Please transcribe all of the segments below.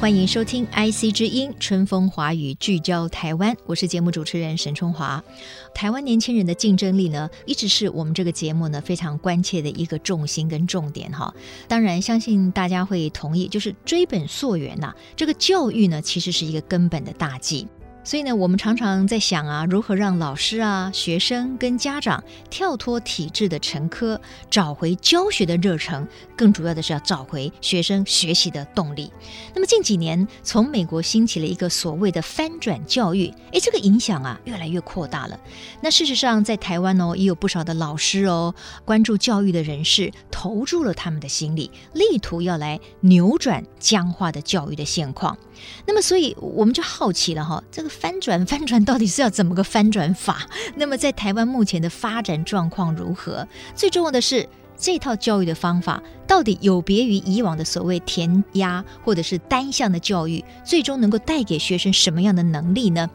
欢迎收听 IC 之音春风华语聚焦台湾，我是节目主持人沈春华。台湾年轻人的竞争力呢，一直是我们这个节目呢非常关切的一个重心跟重点哈。当然，相信大家会同意，就是追本溯源呐，这个教育呢其实是一个根本的大计。所以呢，我们常常在想啊，如何让老师啊、学生跟家长跳脱体制的沉疴，找回教学的热忱，更主要的是要找回学生学习的动力。那么近几年，从美国兴起了一个所谓的翻转教育，这个影响啊越来越扩大了。那事实上，在台湾也有不少的老师关注教育的人士投注了他们的心力，力图要来扭转僵化的教育的现况。那么所以我们就好奇了哈，这个翻转到底是要怎么个翻转法？那么在台湾目前的发展状况如何？最重要的是，这套教育的方法到底有别于以往的所谓填鸭或者是单向的教育，最终能够带给学生什么样的能力呢？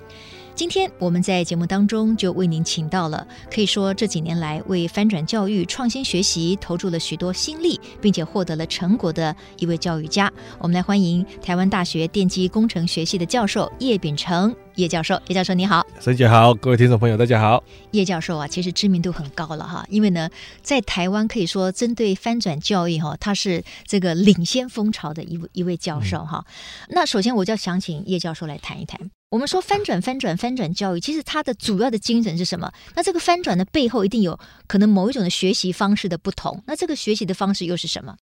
今天我们在节目当中就为您请到了，可以说这几年来为翻转教育、创新学习投注了许多心力，并且获得了成果的一位教育家。我们来欢迎台湾大学电机工程学系的教授叶秉成。叶教授你好。沈姐好，各位听众朋友大家好。叶教授啊，其实知名度很高了哈，因为呢在台湾可以说针对翻转教育他是这个领先风潮的一位教授哈。那首先我就要想请叶教授来谈一谈，我们说翻转教育，其实它的主要的精神是什么？那这个翻转的背后一定有可能某一种的学习方式的不同，那这个学习的方式又是什么？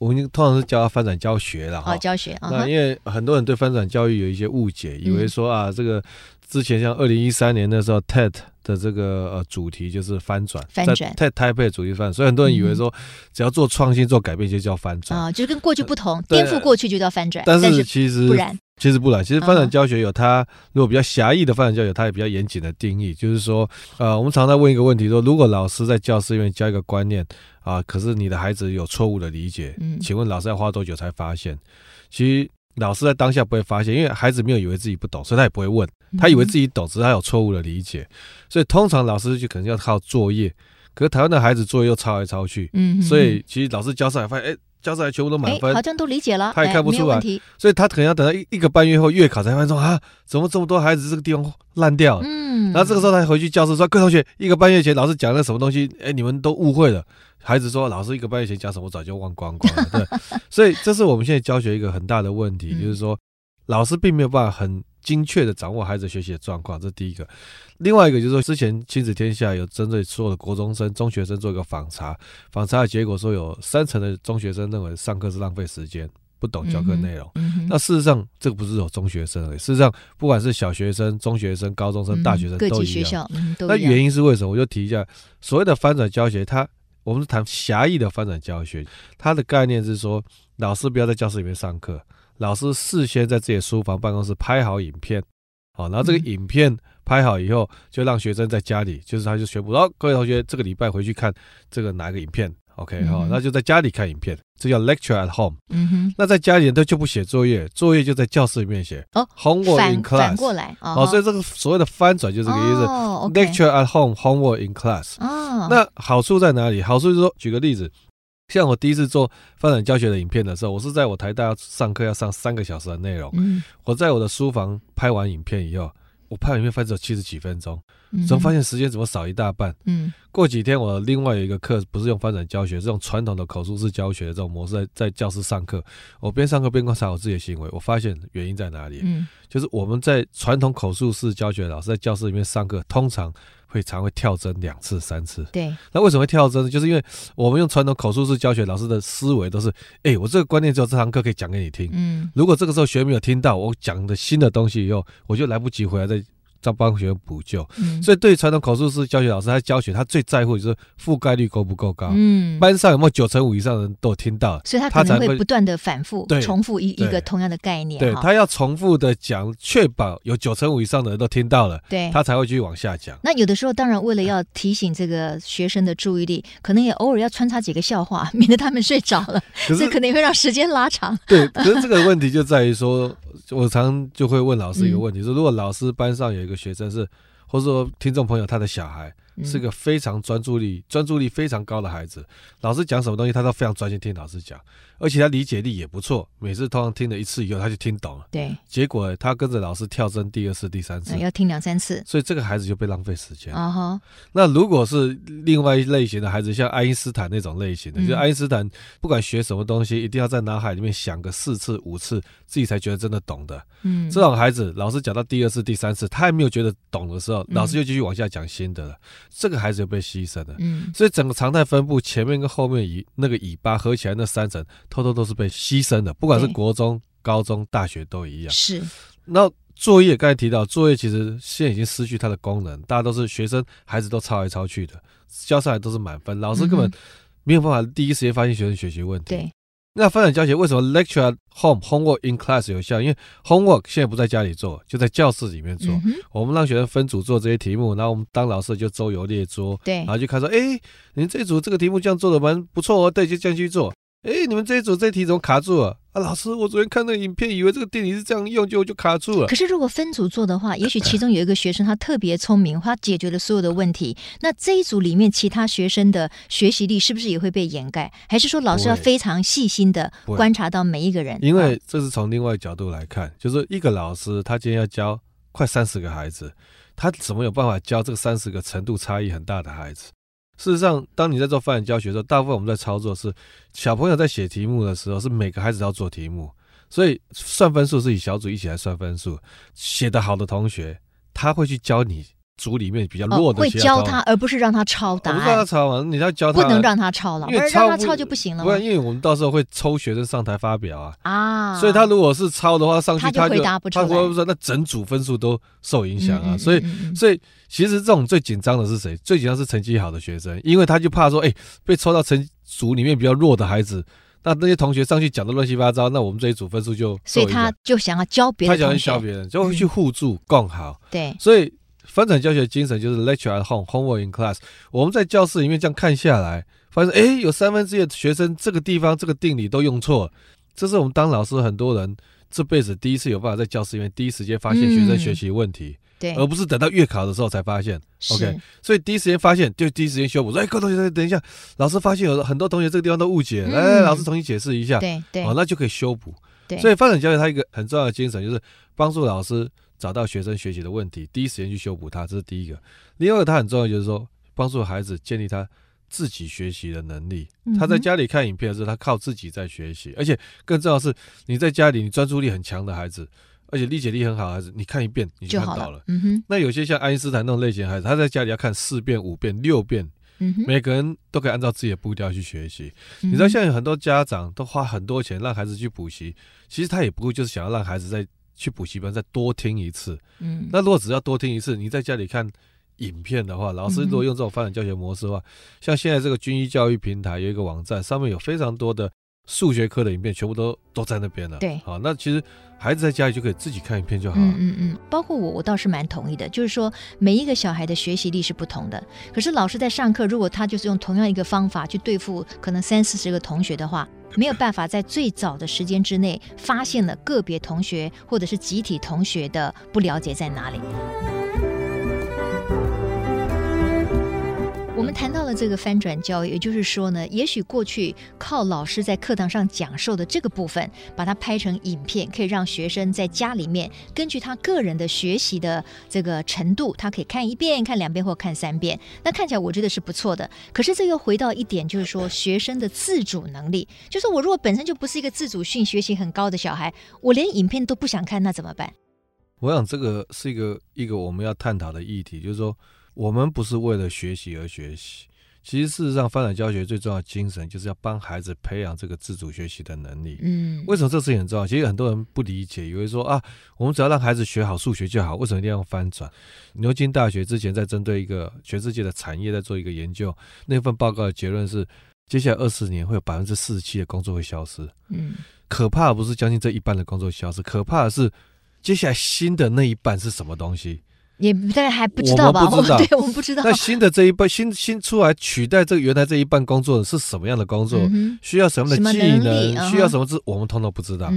我们通常是叫翻转教学了哈，教学。那因为很多人对翻转教育有一些误解，以为说这个之前像2013年的时候 TED 的这个主题就是翻转 TED 台北的主题翻转，所以很多人以为说只要做创新做改变就叫翻转就是跟过去不同，颠覆过去就叫翻转，但是其实不然，其实翻转教学有它如果比较狭义的翻转教学，它也比较严谨的定义，就是说我们常常问一个问题说，如果老师在教室里面教一个观念可是你的孩子有错误的理解，请问老师要花多久才发现？其实老师在当下不会发现，因为孩子没有以为自己不懂，所以他也不会问，他以为自己懂，只是他有错误的理解，所以通常老师就可能要靠作业，可是台湾的孩子作业又抄来抄去，所以其实老师教上来发现教材全部都满分，好像都理解了，他也看不出来，所以他可能要等到一个半月后月考才发现说怎么这么多孩子这个地方烂掉了，然后这个时候他回去教室说，各位同学，一个半月前老师讲了什么东西你们都误会了，孩子说老师一个半月前讲什么早就忘光光了，对，所以这是我们现在教学一个很大的问题，就是说老师并没有办法很精确的掌握孩子学习的状况，这第一个。另外一个就是说，之前亲子天下有针对所有的国中生、中学生做一个访查的结果说，有30%的中学生认为上课是浪费时间，不懂教课内容。那事实上这个不是有中学生而已，事实上不管是小学生、中学生、高中生、大学生都一样。那原因是为什么？我就提一下，所谓的翻转教学，我们是谈狭义的翻转教学，它的概念是说，老师不要在教室里面上课，老师事先在自己的书房、办公室拍好影片，然后这个影片拍好以后，就让学生在家里，就是他就宣布各位同学，这个礼拜回去看这个哪个影片 ，OK 那就在家里看影片，这叫 lecture at home。那在家里他就不写作业，作业就在教室里面写。homework in class 反过来所以这个所谓的翻转就是这个意思。lecture at home, homework in class。那好处在哪里？好处就是说，举个例子。像我第一次做翻转教学的影片的时候，我是在我台大上课要上3个小时的内容，我在我的书房拍完影片以后，我拍完影片发现只有70几分钟，总发现时间怎么少一大半。过几天我另外有一个课不是用翻转教学，是用传统的口述式教学的这种模式在教室上课，我边上课边观察我自己的行为，我发现原因在哪里？就是我们在传统口述式教学的老师在教室里面上课，通常常会跳针2次3次。对，那为什么会跳针？就是因为我们用传统口述式教学，老师的思维都是我这个观念只有这堂课可以讲给你听，如果这个时候学员没有听到我讲的新的东西以后，我就来不及回来再帮学生补救。所以对于传统口述式教学老师，他教学他最在乎就是覆盖率够不够高，班上有没有9成5以上的人都有听到，所以他可能会不断的反复重复一个同样的概念，对，他要重复的讲，确保有9成5以上的人都听到了，对，他才会继续往下讲。那有的时候当然为了要提醒这个学生的注意力，可能也偶尔要穿插几个笑话，免得他们睡着了，所以可能也会让时间拉长。对，可是这个问题就在于说，我常就会问老师一个问题，说如果老师班上有一个学生是，或者说听众朋友他的小孩是个非常专注力非常高的孩子，老师讲什么东西他都非常专心听老师讲，而且他理解力也不错，每次通常听了1次以后他就听懂了，对，结果他跟着老师跳针第2次第3次，要听2-3次，所以这个孩子就被浪费时间。那如果是另外一类型的孩子，像爱因斯坦那种类型的，就爱因斯坦不管学什么东西一定要在脑海里面想个4次5次自己才觉得真的懂的，这种孩子老师讲到第2次第3次他还没有觉得懂的时候，老师就继续往下讲新的了，这个孩子就被牺牲了。所以整个常态分布前面跟后面那个尾巴合起来那3层偷偷都是被牺牲的，不管是国中高中大学都一样。是，那作业刚才提到，作业其实现在已经失去它的功能，大家都是学生孩子都抄来抄去的，交上来都是满分，老师根本没有办法第一时间发现学生学习问题。对，那分享教学为什么 lecture at home homework in class 有效？因为 homework 现在不在家里做，就在教室里面做，我们让学生分组做这些题目，然后我们当老师就周游列桌，对，然后就看说，你们这一组这个题目这样做的蛮不错哦，对，就这样去做，你们这一组这题怎么卡住了啊？老师，我昨天看那个影片以为这个定理是这样用，就卡住了。可是如果分组做的话，也许其中有一个学生他特别聪明，他解决了所有的问题，那这一组里面其他学生的学习力是不是也会被掩盖？还是说老师要非常细心的观察到每一个人？因为这是从另外角度来看，就是一个老师他今天要教快30个孩子，他怎么有办法教这个30个程度差异很大的孩子？事实上当你在做翻译教学的时候，大部分我们在操作是小朋友在写题目的时候，是每个孩子要做题目，所以算分数是以小组一起来算分数，写得好的同学他会去教你组里面比较弱的，会教他，而不是让他抄答案。不让他抄嘛，你要教他，不能让他抄了，因为让他抄就不行了。不然因为我们到时候会抽学生上台发表啊，所以他如果是抄的话，上去他就回答不出来，那整组分数都受影响啊。所以其实这种最紧张的是谁？最紧张是成绩好的学生，因为他就怕说，被抽到成组里面比较弱的孩子。那些同学上去讲的乱七八糟，那我们这一组分数就，所以他就想要教别人，就会去互助共好。对，所以翻转教学精神就是 lecture at home, homework in class。 我们在教室里面这样看下来，发现有1/3的学生这个地方这个定理都用错了，这是我们当老师很多人这辈子第一次有办法在教室里面第一时间发现学生学习问题，对，而不是等到月考的时候才发现。 OK， 所以第一时间发现就第一时间修补，说各位同学等一下，老师发现有很多同学这个地方都误解，来老师重新解释一下，对对，那就可以修补。所以翻转教学它一个很重要的精神就是帮助老师找到学生学习的问题，第一时间去修补它，这是第一个。另外一个它很重要就是说帮助孩子建立他自己学习的能力，他在家里看影片的时候他靠自己在学习，而且更重要的是你在家里你专注力很强的孩子，而且理解力很好的孩子，你看一遍你就看到了，那有些像爱因斯坦那种类型的孩子，他在家里要看4遍5遍6遍，每个人都可以按照自己的步调去学习。你知道现在有很多家长都花很多钱让孩子去补习，其实他也不会就是想要让孩子在去补习班再多听一次，那如果只要多听一次，你在家里看影片的话，老师如果用这种发展教学模式的话，像现在这个军医教育平台有一个网站，上面有非常多的数学科的影片，全部都在那边了。对，好，那其实孩子在家里就可以自己看影片就好了。包括我倒是蛮同意的，就是说每一个小孩的学习力是不同的，可是老师在上课，如果他就是用同样一个方法去对付可能30-40个同学的话，没有办法在最早的时间之内发现了个别同学或者是集体同学的不了解在哪里。我们谈到了这个翻转教育，也就是说呢，也许过去靠老师在课堂上讲授的这个部分，把它拍成影片，可以让学生在家里面根据他个人的学习的这个程度，他可以看1遍、看2遍或看3遍，那看起来我觉得是不错的。可是这又回到一点，就是说学生的自主能力，就是我如果本身就不是一个自主性学习很高的小孩，我连影片都不想看，那怎么办？我想这个是一个我们要探讨的议题，就是说我们不是为了学习而学习，其实事实上发展教学最重要的精神就是要帮孩子培养这个自主学习的能力。为什么这事情很重要？其实很多人不理解，以为说啊，我们只要让孩子学好数学就好，为什么一定要翻转？牛津大学之前在针对一个全世界的产业在做一个研究，那份报告的结论是接下来20年会有47%的工作会消失。可怕的不是将近这一半的工作消失，可怕的是接下来新的那一半是什么东西也大概还不知道吧，我们不知道。那新的这一半，新出来取代这个原来这一半工作是什么样的工作，需要什么样的技能，需要什么知，我们通通不知道。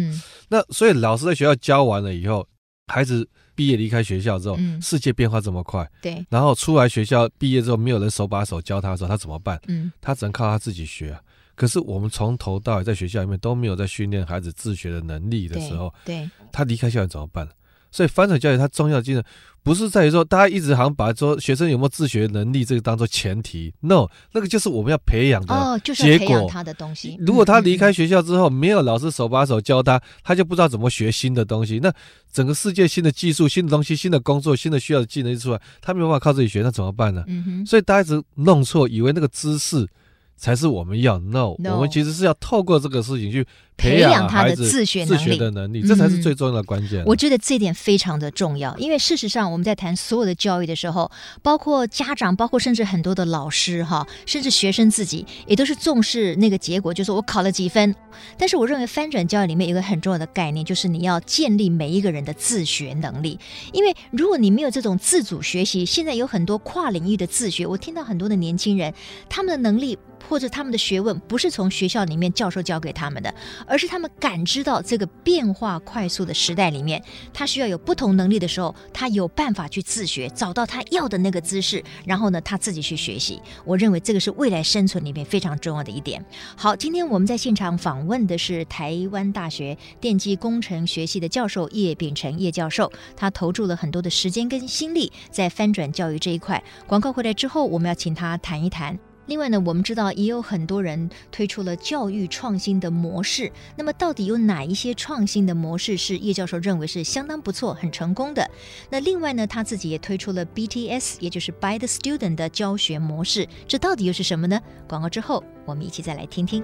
那所以老师在学校教完了以后，孩子毕业离开学校之后，世界变化这么快，对，然后出来学校毕业之后，没有人手把手教他的时候，他怎么办？他只能靠他自己学啊。可是我们从头到尾在学校里面都没有在训练孩子自学的能力的时候，对，他离开校园怎么办？所以翻转教育它重要的精神不是在于说大家一直好像把说学生有没有自学能力这个当作前提 ，no， 那个就是我们要培养的结果，就是培养他的东西。如果他离开学校之后没有老师手把手教他，他就不知道怎么学新的东西。那整个世界新的技术、新的东西、新的工作、新的需要的技能一出来，他没有办法靠自己学，那怎么办呢？所以大家一直弄错，以为那个知识才是我们要 no， 我们其实是要透过这个事情去培养他的自学的能力，这才是最重要的关键。我觉得这点非常的重要，因为事实上我们在谈所有的教育的时候，包括家长，包括甚至很多的老师哈，甚至学生自己也都是重视那个结果，就是我考了几分。但是我认为翻转教育里面有一个很重要的概念，就是你要建立每一个人的自学能力。因为如果你没有这种自主学习，现在有很多跨领域的自学，我听到很多的年轻人他们的能力或者他们的学问不是从学校里面教授教给他们的，而是他们感知到这个变化快速的时代里面，他需要有不同能力的时候，他有办法去自学，找到他要的那个知识，然后呢他自己去学习。我认为这个是未来生存里面非常重要的一点。好，今天我们在现场访问的是台湾大学电机工程学系的教授叶秉成叶教授，他投注了很多的时间跟心力在翻转教育这一块。广告回来之后，我们要请他谈一谈。另外呢，我们知道也有很多人推出了教育创新的模式，那么到底有哪一些创新的模式是叶教授认为是相当不错很成功的？那另外呢，他自己也推出了 BTS， 也就是 By the Student 的教学模式，这到底又是什么呢？广告之后我们一起再来听听。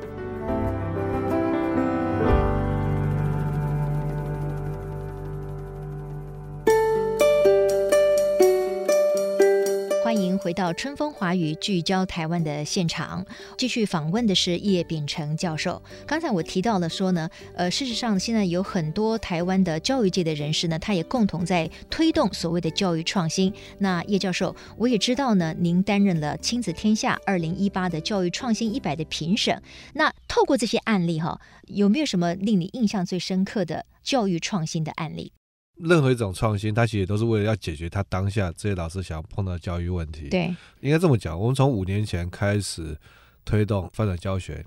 欢迎回到春风华语聚焦台湾的现场，继续访问的是叶秉成教授。刚才我提到了说呢，事实上现在有很多台湾的教育界的人士呢，他也共同在推动所谓的教育创新。那叶教授，我也知道呢，您担任了亲子天下2018的教育创新100的评审。那透过这些案例哈，有没有什么令你印象最深刻的教育创新的案例？任何一种创新，它其实都是为了要解决他当下这些老师想要碰到的教育问题。对，应该这么讲，我们从5年前开始推动翻转教学，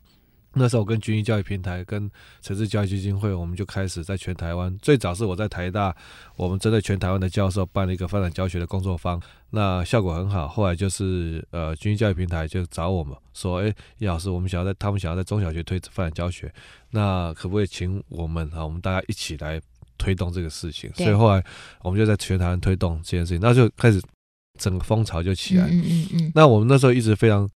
那时候我跟均一教育平台、跟城市教育基金会，我们就开始在全台湾，最早是我在台大，我们针对全台湾的教授办了一个翻转教学的工作坊，那效果很好。后来就是均一教育平台就找我们说，叶老师，我们想要在他们想要在中小学推翻转教学，那可不可以请我们啊，我们大家一起来推动这个事情。所以后来我们就在全台湾推动这件事情，那就开始整个风潮就起来。那我们那时候一直非常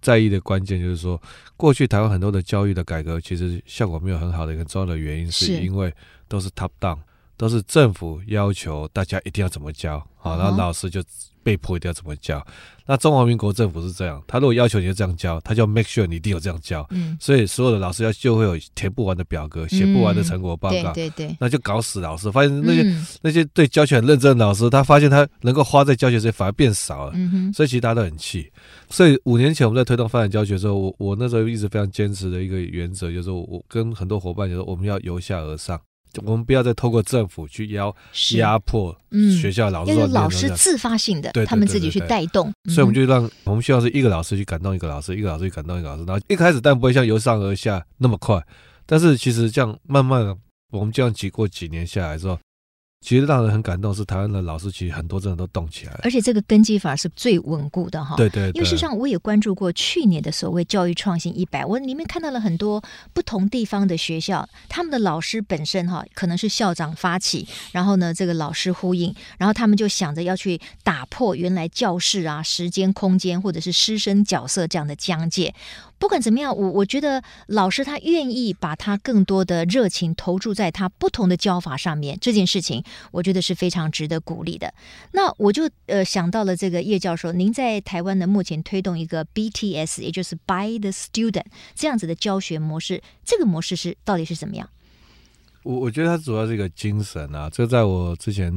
在意的关键就是说，过去台湾很多的教育的改革其实效果没有很好的一个重要的原因，是因为都是 top down， 都是政府要求大家一定要怎么教，好，然后老师就被迫一定要怎么教。那中华民国政府是这样，他如果要求你就这样教，他就 make sure 你一定有这样教。所以所有的老师就会有填不完的表格，写不完的成果报告。对，那就搞死老师。发现那些对教学很认真的老师，他发现他能够花在教学时间反而变少了。所以其实大家都很气。所以5年前我们在推动发展教学的时候，我那时候一直非常坚持的一个原则，就是我跟很多伙伴就说，我们要由下而上。我们不要再透过政府去压迫学校老师，要老师自发性的，对，他们自己去带动。所以我们希望是一个老师去感动一个老师，一个老师去感动一个老师。然后一开始但不会像由上而下那么快，但是其实这样慢慢我们这样过几年下来之后，其实让人很感动是台湾的老师其实很多真的都动起来了，而且这个根基法是最稳固的哈。对对，因为事实上我也关注过去年的所谓教育创新100，我里面看到了很多不同地方的学校，他们的老师本身哈可能是校长发起，然后呢这个老师呼应，然后他们就想着要去打破原来教室啊时间空间或者是师生角色这样的疆界。不管怎么样，我觉得老师他愿意把他更多的热情投注在他不同的教法上面，这件事情我觉得是非常值得鼓励的。那我就想到了这个叶教授，您在台湾的目前推动一个 BTS， 也就是 By the Student 这样子的教学模式，这个模式是到底是怎么样？我觉得它主要是一个精神啊，这在我之前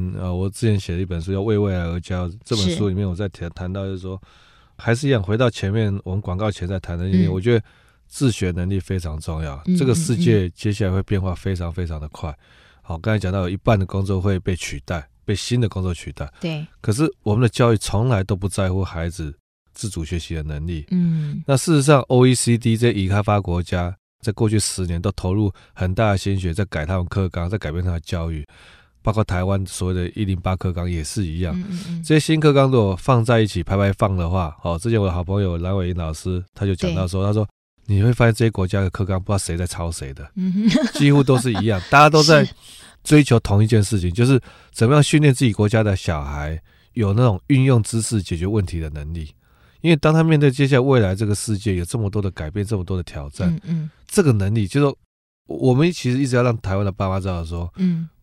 写了一本书叫《为未来而教》，这本书里面我在谈到就是说，还是一样回到前面我们广告前在谈的，因为我觉得自学能力非常重要，这个世界接下来会变化非常非常的快。好，刚才讲到有一半的工作会被取代，被新的工作取代，对。可是我们的教育从来都不在乎孩子自主学习的能力，那事实上 OECD 这已开发国家在过去10年都投入很大的心血在改他们课纲，在改变他的教育，包括台湾所谓的108课纲也是一样，这些新课纲如果放在一起排排放的话，之前我的好朋友蓝伟英老师他就讲到说，他说你会发现这些国家的课纲不知道谁在抄谁的，几乎都是一样，大家都在追求同一件事情，就是怎么样训练自己国家的小孩有那种运用知识解决问题的能力。因为当他面对接下来未来这个世界有这么多的改变，这么多的挑战，这个能力就是我们其实一直要让台湾的爸妈知道说，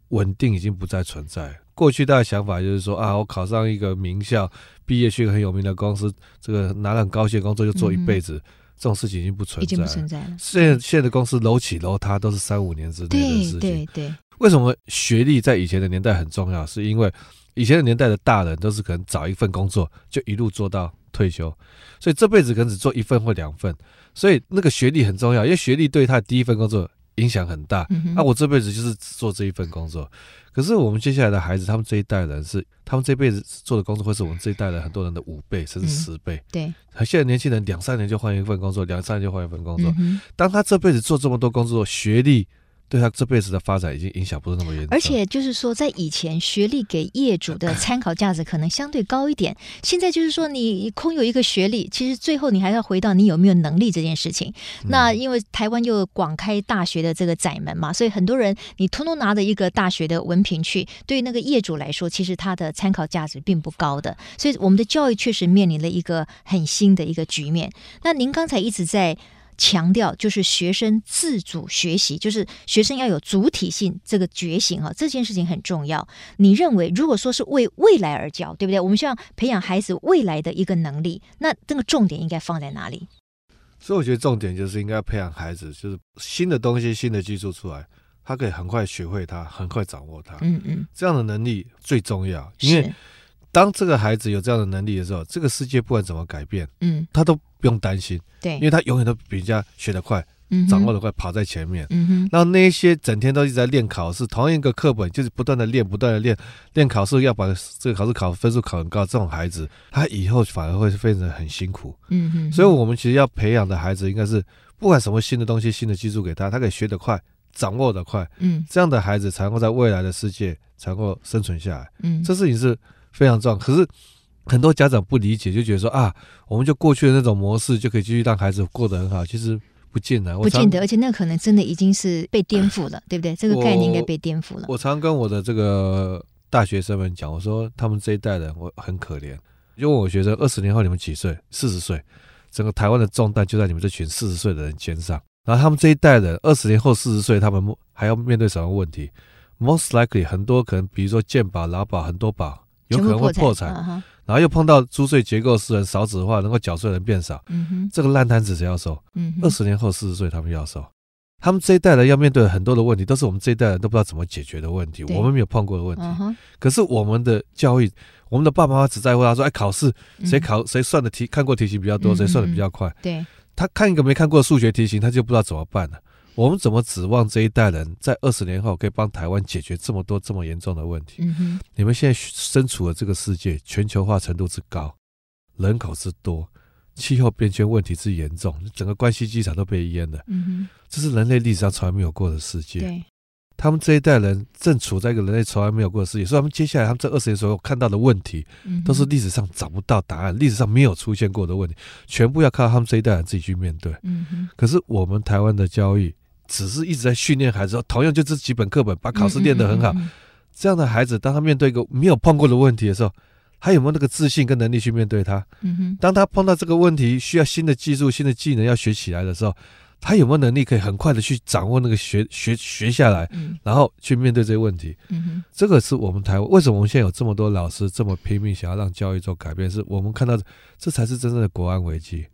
稳定已经不再存在。过去大家想法就是说啊，我考上一个名校，毕业去很有名的公司，这个拿了很高薪的工作就做一辈子，这种事情已经不存在了，已经不存在了。现在的公司楼起楼塌都是3-5年之内的事情。对对对。为什么学历在以前的年代很重要？是因为以前的年代的大人都是可能找一份工作就一路做到退休，所以这辈子可能只做1份或2份，所以那个学历很重要，因为学历对他的第一份工作影响很大，我这辈子就是做这一份工作。可是我们接下来的孩子，他们这一代人是他们这辈子做的工作会是我们这一代人很多人的5倍甚至10倍，对。现在年轻人2-3年就换一份工作，2-3年就换一份工作，当他这辈子做这么多工作，学历对他这辈子的发展已经影响不是那么严重。而且就是说在以前学历给业主的参考价值可能相对高一点，现在就是说你空有一个学历，其实最后你还要回到你有没有能力这件事情。那因为台湾又广开大学的这个窄门嘛，所以很多人你通通拿着一个大学的文凭去，对于那个业主来说其实他的参考价值并不高的，所以我们的教育确实面临了一个很新的一个局面。那您刚才一直在强调就是学生自主学习，就是学生要有主体性这个觉醒这件事情很重要。你认为如果说是为未来而教，对不对？我们需要培养孩子未来的一个能力，那这个重点应该放在哪里？所以我觉得重点就是应该培养孩子，就是新的东西新的技术出来，他可以很快学会它，很快掌握它，这样的能力最重要。因为当这个孩子有这样的能力的时候，这个世界不管怎么改变，他都不用担心，对，因为他永远都比人家学得快，掌握得快，跑在前面。然后那些整天都一直在练考试，同一个课本就是不断的练，不断的练，练考试要把这个考试考分数考很高，这种孩子他以后反而会变得很辛苦。所以我们其实要培养的孩子应该是不管什么新的东西、新的技术给他，他可以学得快，掌握得快，这样的孩子才能够在未来的世界才能够生存下来。这事情是非常重要，可是很多家长不理解，就觉得说啊，我们就过去的那种模式就可以继续让孩子过得很好，其实不见得，不见得，而且那可能真的已经是被颠覆了，对不对？这个概念应该被颠覆了。我常跟我的这个大学生们讲，我说他们这一代人我很可怜，就问我学生20年后你们几岁？40岁，整个台湾的重担就在你们这群40岁的人肩上。然后他们这一代人20年后40岁，他们还要面对什么问题 ？Most likely 很多可能，比如说健保、劳保，很多保。有可能会破产，然后又碰到租税结构私人少子化，能够缴税人变少，这个烂摊子谁要收？20年后40岁他们要收。他们这一代人要面对很多的问题，都是我们这一代人都不知道怎么解决的问题，我们没有碰过的问题。可是我们的教育，我们的爸爸妈妈只在乎他说，哎，考试谁考谁算的题，看过题型比较多，谁算的比较快。对，他看一个没看过的数学题型，他就不知道怎么办了。我们怎么指望这一代人在20年后可以帮台湾解决这么多这么严重的问题？你们现在身处的这个世界，全球化程度之高，人口之多，气候变迁问题之严重，整个关西机场都被淹了，这是人类历史上从来没有过的世界。他们这一代人正处在一个人类从来没有过的世界，所以他们接下来他们这20年所看到的问题都是历史上找不到答案，历史上没有出现过的问题，全部要靠他们这一代人自己去面对。可是我们台湾的教育只是一直在训练孩子，同样就是几本课本把考试练得很好，这样的孩子当他面对一个没有碰过的问题的时候，他有没有那个自信跟能力去面对他？当他碰到这个问题需要新的技术新的技能要学起来的时候，他有没有能力可以很快的去掌握那个 学下来，然后去面对这些问题？这个是我们台湾为什么我们现在有这么多老师这么拼命想要让教育做改变，是我们看到这才是真正的国安危机。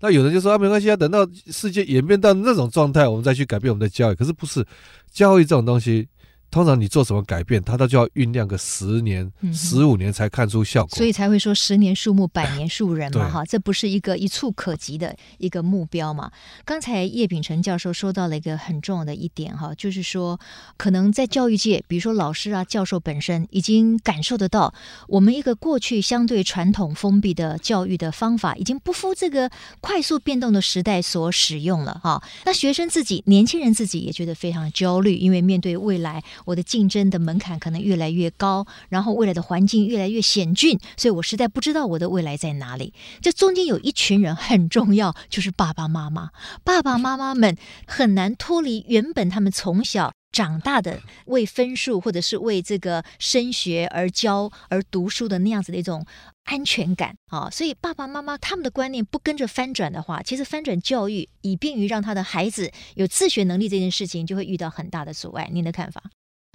那有人就说没关系，要等到世界演变到那种状态我们再去改变我们的教育。可是不是，教育这种东西通常你做什么改变它都就要酝酿个10年、15年才看出效果，所以才会说10年树木100年树人嘛哈，这不是一个一蹴可及的一个目标嘛。刚才叶丙成教授说到了一个很重要的一点哈，就是说可能在教育界比如说老师啊教授本身已经感受得到我们一个过去相对传统封闭的教育的方法已经不敷这个快速变动的时代所使用了哈。那学生自己年轻人自己也觉得非常焦虑，因为面对未来我的竞争的门槛可能越来越高，然后未来的环境越来越险峻，所以我实在不知道我的未来在哪里。这中间有一群人很重要，就是爸爸妈妈们很难脱离原本他们从小长大的为分数或者是为这个升学而教而读书的那样子的一种安全感啊，所以爸爸妈妈他们的观念不跟着翻转的话，其实翻转教育以便于让他的孩子有自学能力这件事情就会遇到很大的阻碍。您的看法？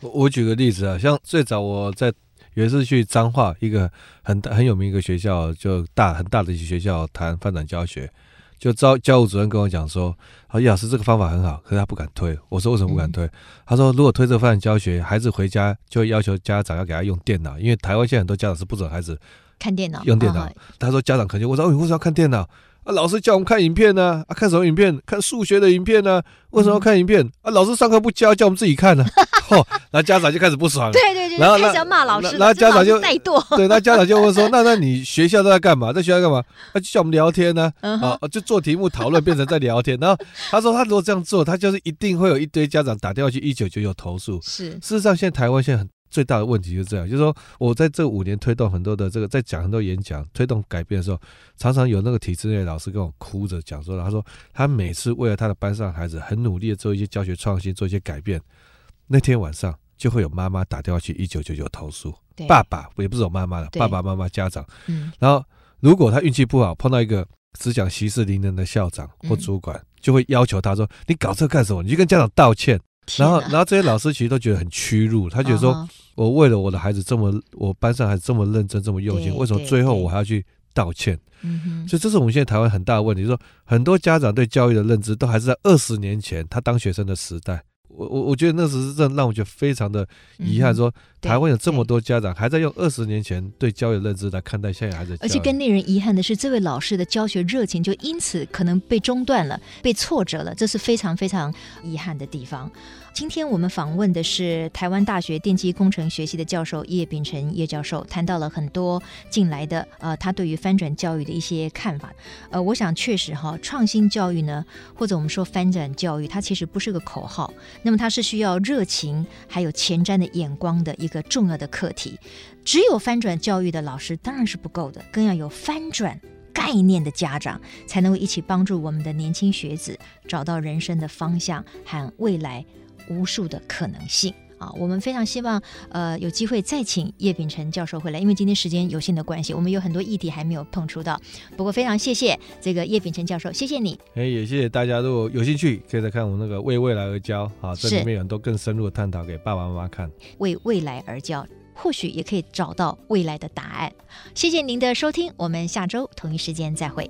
我举个例子啊，像最早我在有一次去彰化一个很有名一个学校，就很大的一个学校谈翻转教学，就教务主任跟我讲说，叶老师这个方法很好，可是他不敢推。我说为什么不敢推？他说如果推这个翻转教学，孩子回家就要求家长要给他用电脑，因为台湾现在很多家长是不准孩子看电脑用电脑。他说家长可能就问说，你为什么要看电脑？老师叫我们看影片呢、啊，看什么影片？看数学的影片呢、啊？为什么要看影片？老师上课不教，叫我们自己看呢、啊。然后家长就开始不爽了。对，然后开始要骂老师，然后家长就怠惰。对，那家长就会说：那你学校都在干嘛？在学校干嘛？就叫我们聊天呢、啊啊，就做题目讨论，变成在聊天。然后他说，他如果这样做，他就是一定会有一堆家长打电话去1999投诉。是，事实上，现在台湾现在最大的问题就是这样，就是说我在这5年推动很多的这个，在讲很多演讲推动改变的时候，常常有那个体制内的老师跟我哭着讲说，他说他每次为了他的班上的孩子很努力的做一些教学创新做一些改变，那天晚上就会有妈妈打电话去1999投诉，爸爸也不是有妈妈了，爸爸妈妈家长、然后如果他运气不好碰到一个只讲息事宁人的校长或主管、就会要求他说你搞这干什么，你去跟家长道歉。然后这些老师其实都觉得很屈辱，他觉得说、我为了我的孩子这么，我班上孩子这么认真这么用心，为什么最后我还要去道歉？所以这是我们现在台湾很大的问题，就是说很多家长对教育的认知都还是在20年前他当学生的时代。我觉得那时真的让我觉得非常的遗憾，说台湾有这么多家长还在用20年前对教育的认知来看待现在孩子的教育，而且更令人遗憾的是，这位老师的教学热情就因此可能被中断了，被挫折了，这是非常非常遗憾的地方。今天我们访问的是台湾大学电机工程学系的教授叶丙成叶教授，谈到了很多近来的他对于翻转教育的一些看法。我想确实哈，创新教育呢，或者我们说翻转教育，它其实不是个口号，那么它是需要热情还有前瞻的眼光的一个重要的课题。只有翻转教育的老师当然是不够的，更要有翻转概念的家长，才能够一起帮助我们的年轻学子找到人生的方向和未来无数的可能性啊！我们非常希望有机会再请叶丙成教授回来，因为今天时间有限的关系，我们有很多议题还没有碰触到。不过非常谢谢这个叶丙成教授，谢谢你。也谢谢大家，如果有兴趣可以再看我们那个为未来而教啊，这里面有很多更深入的探讨给爸爸妈妈看。为未来而教，或许也可以找到未来的答案。谢谢您的收听，我们下周同一时间再会。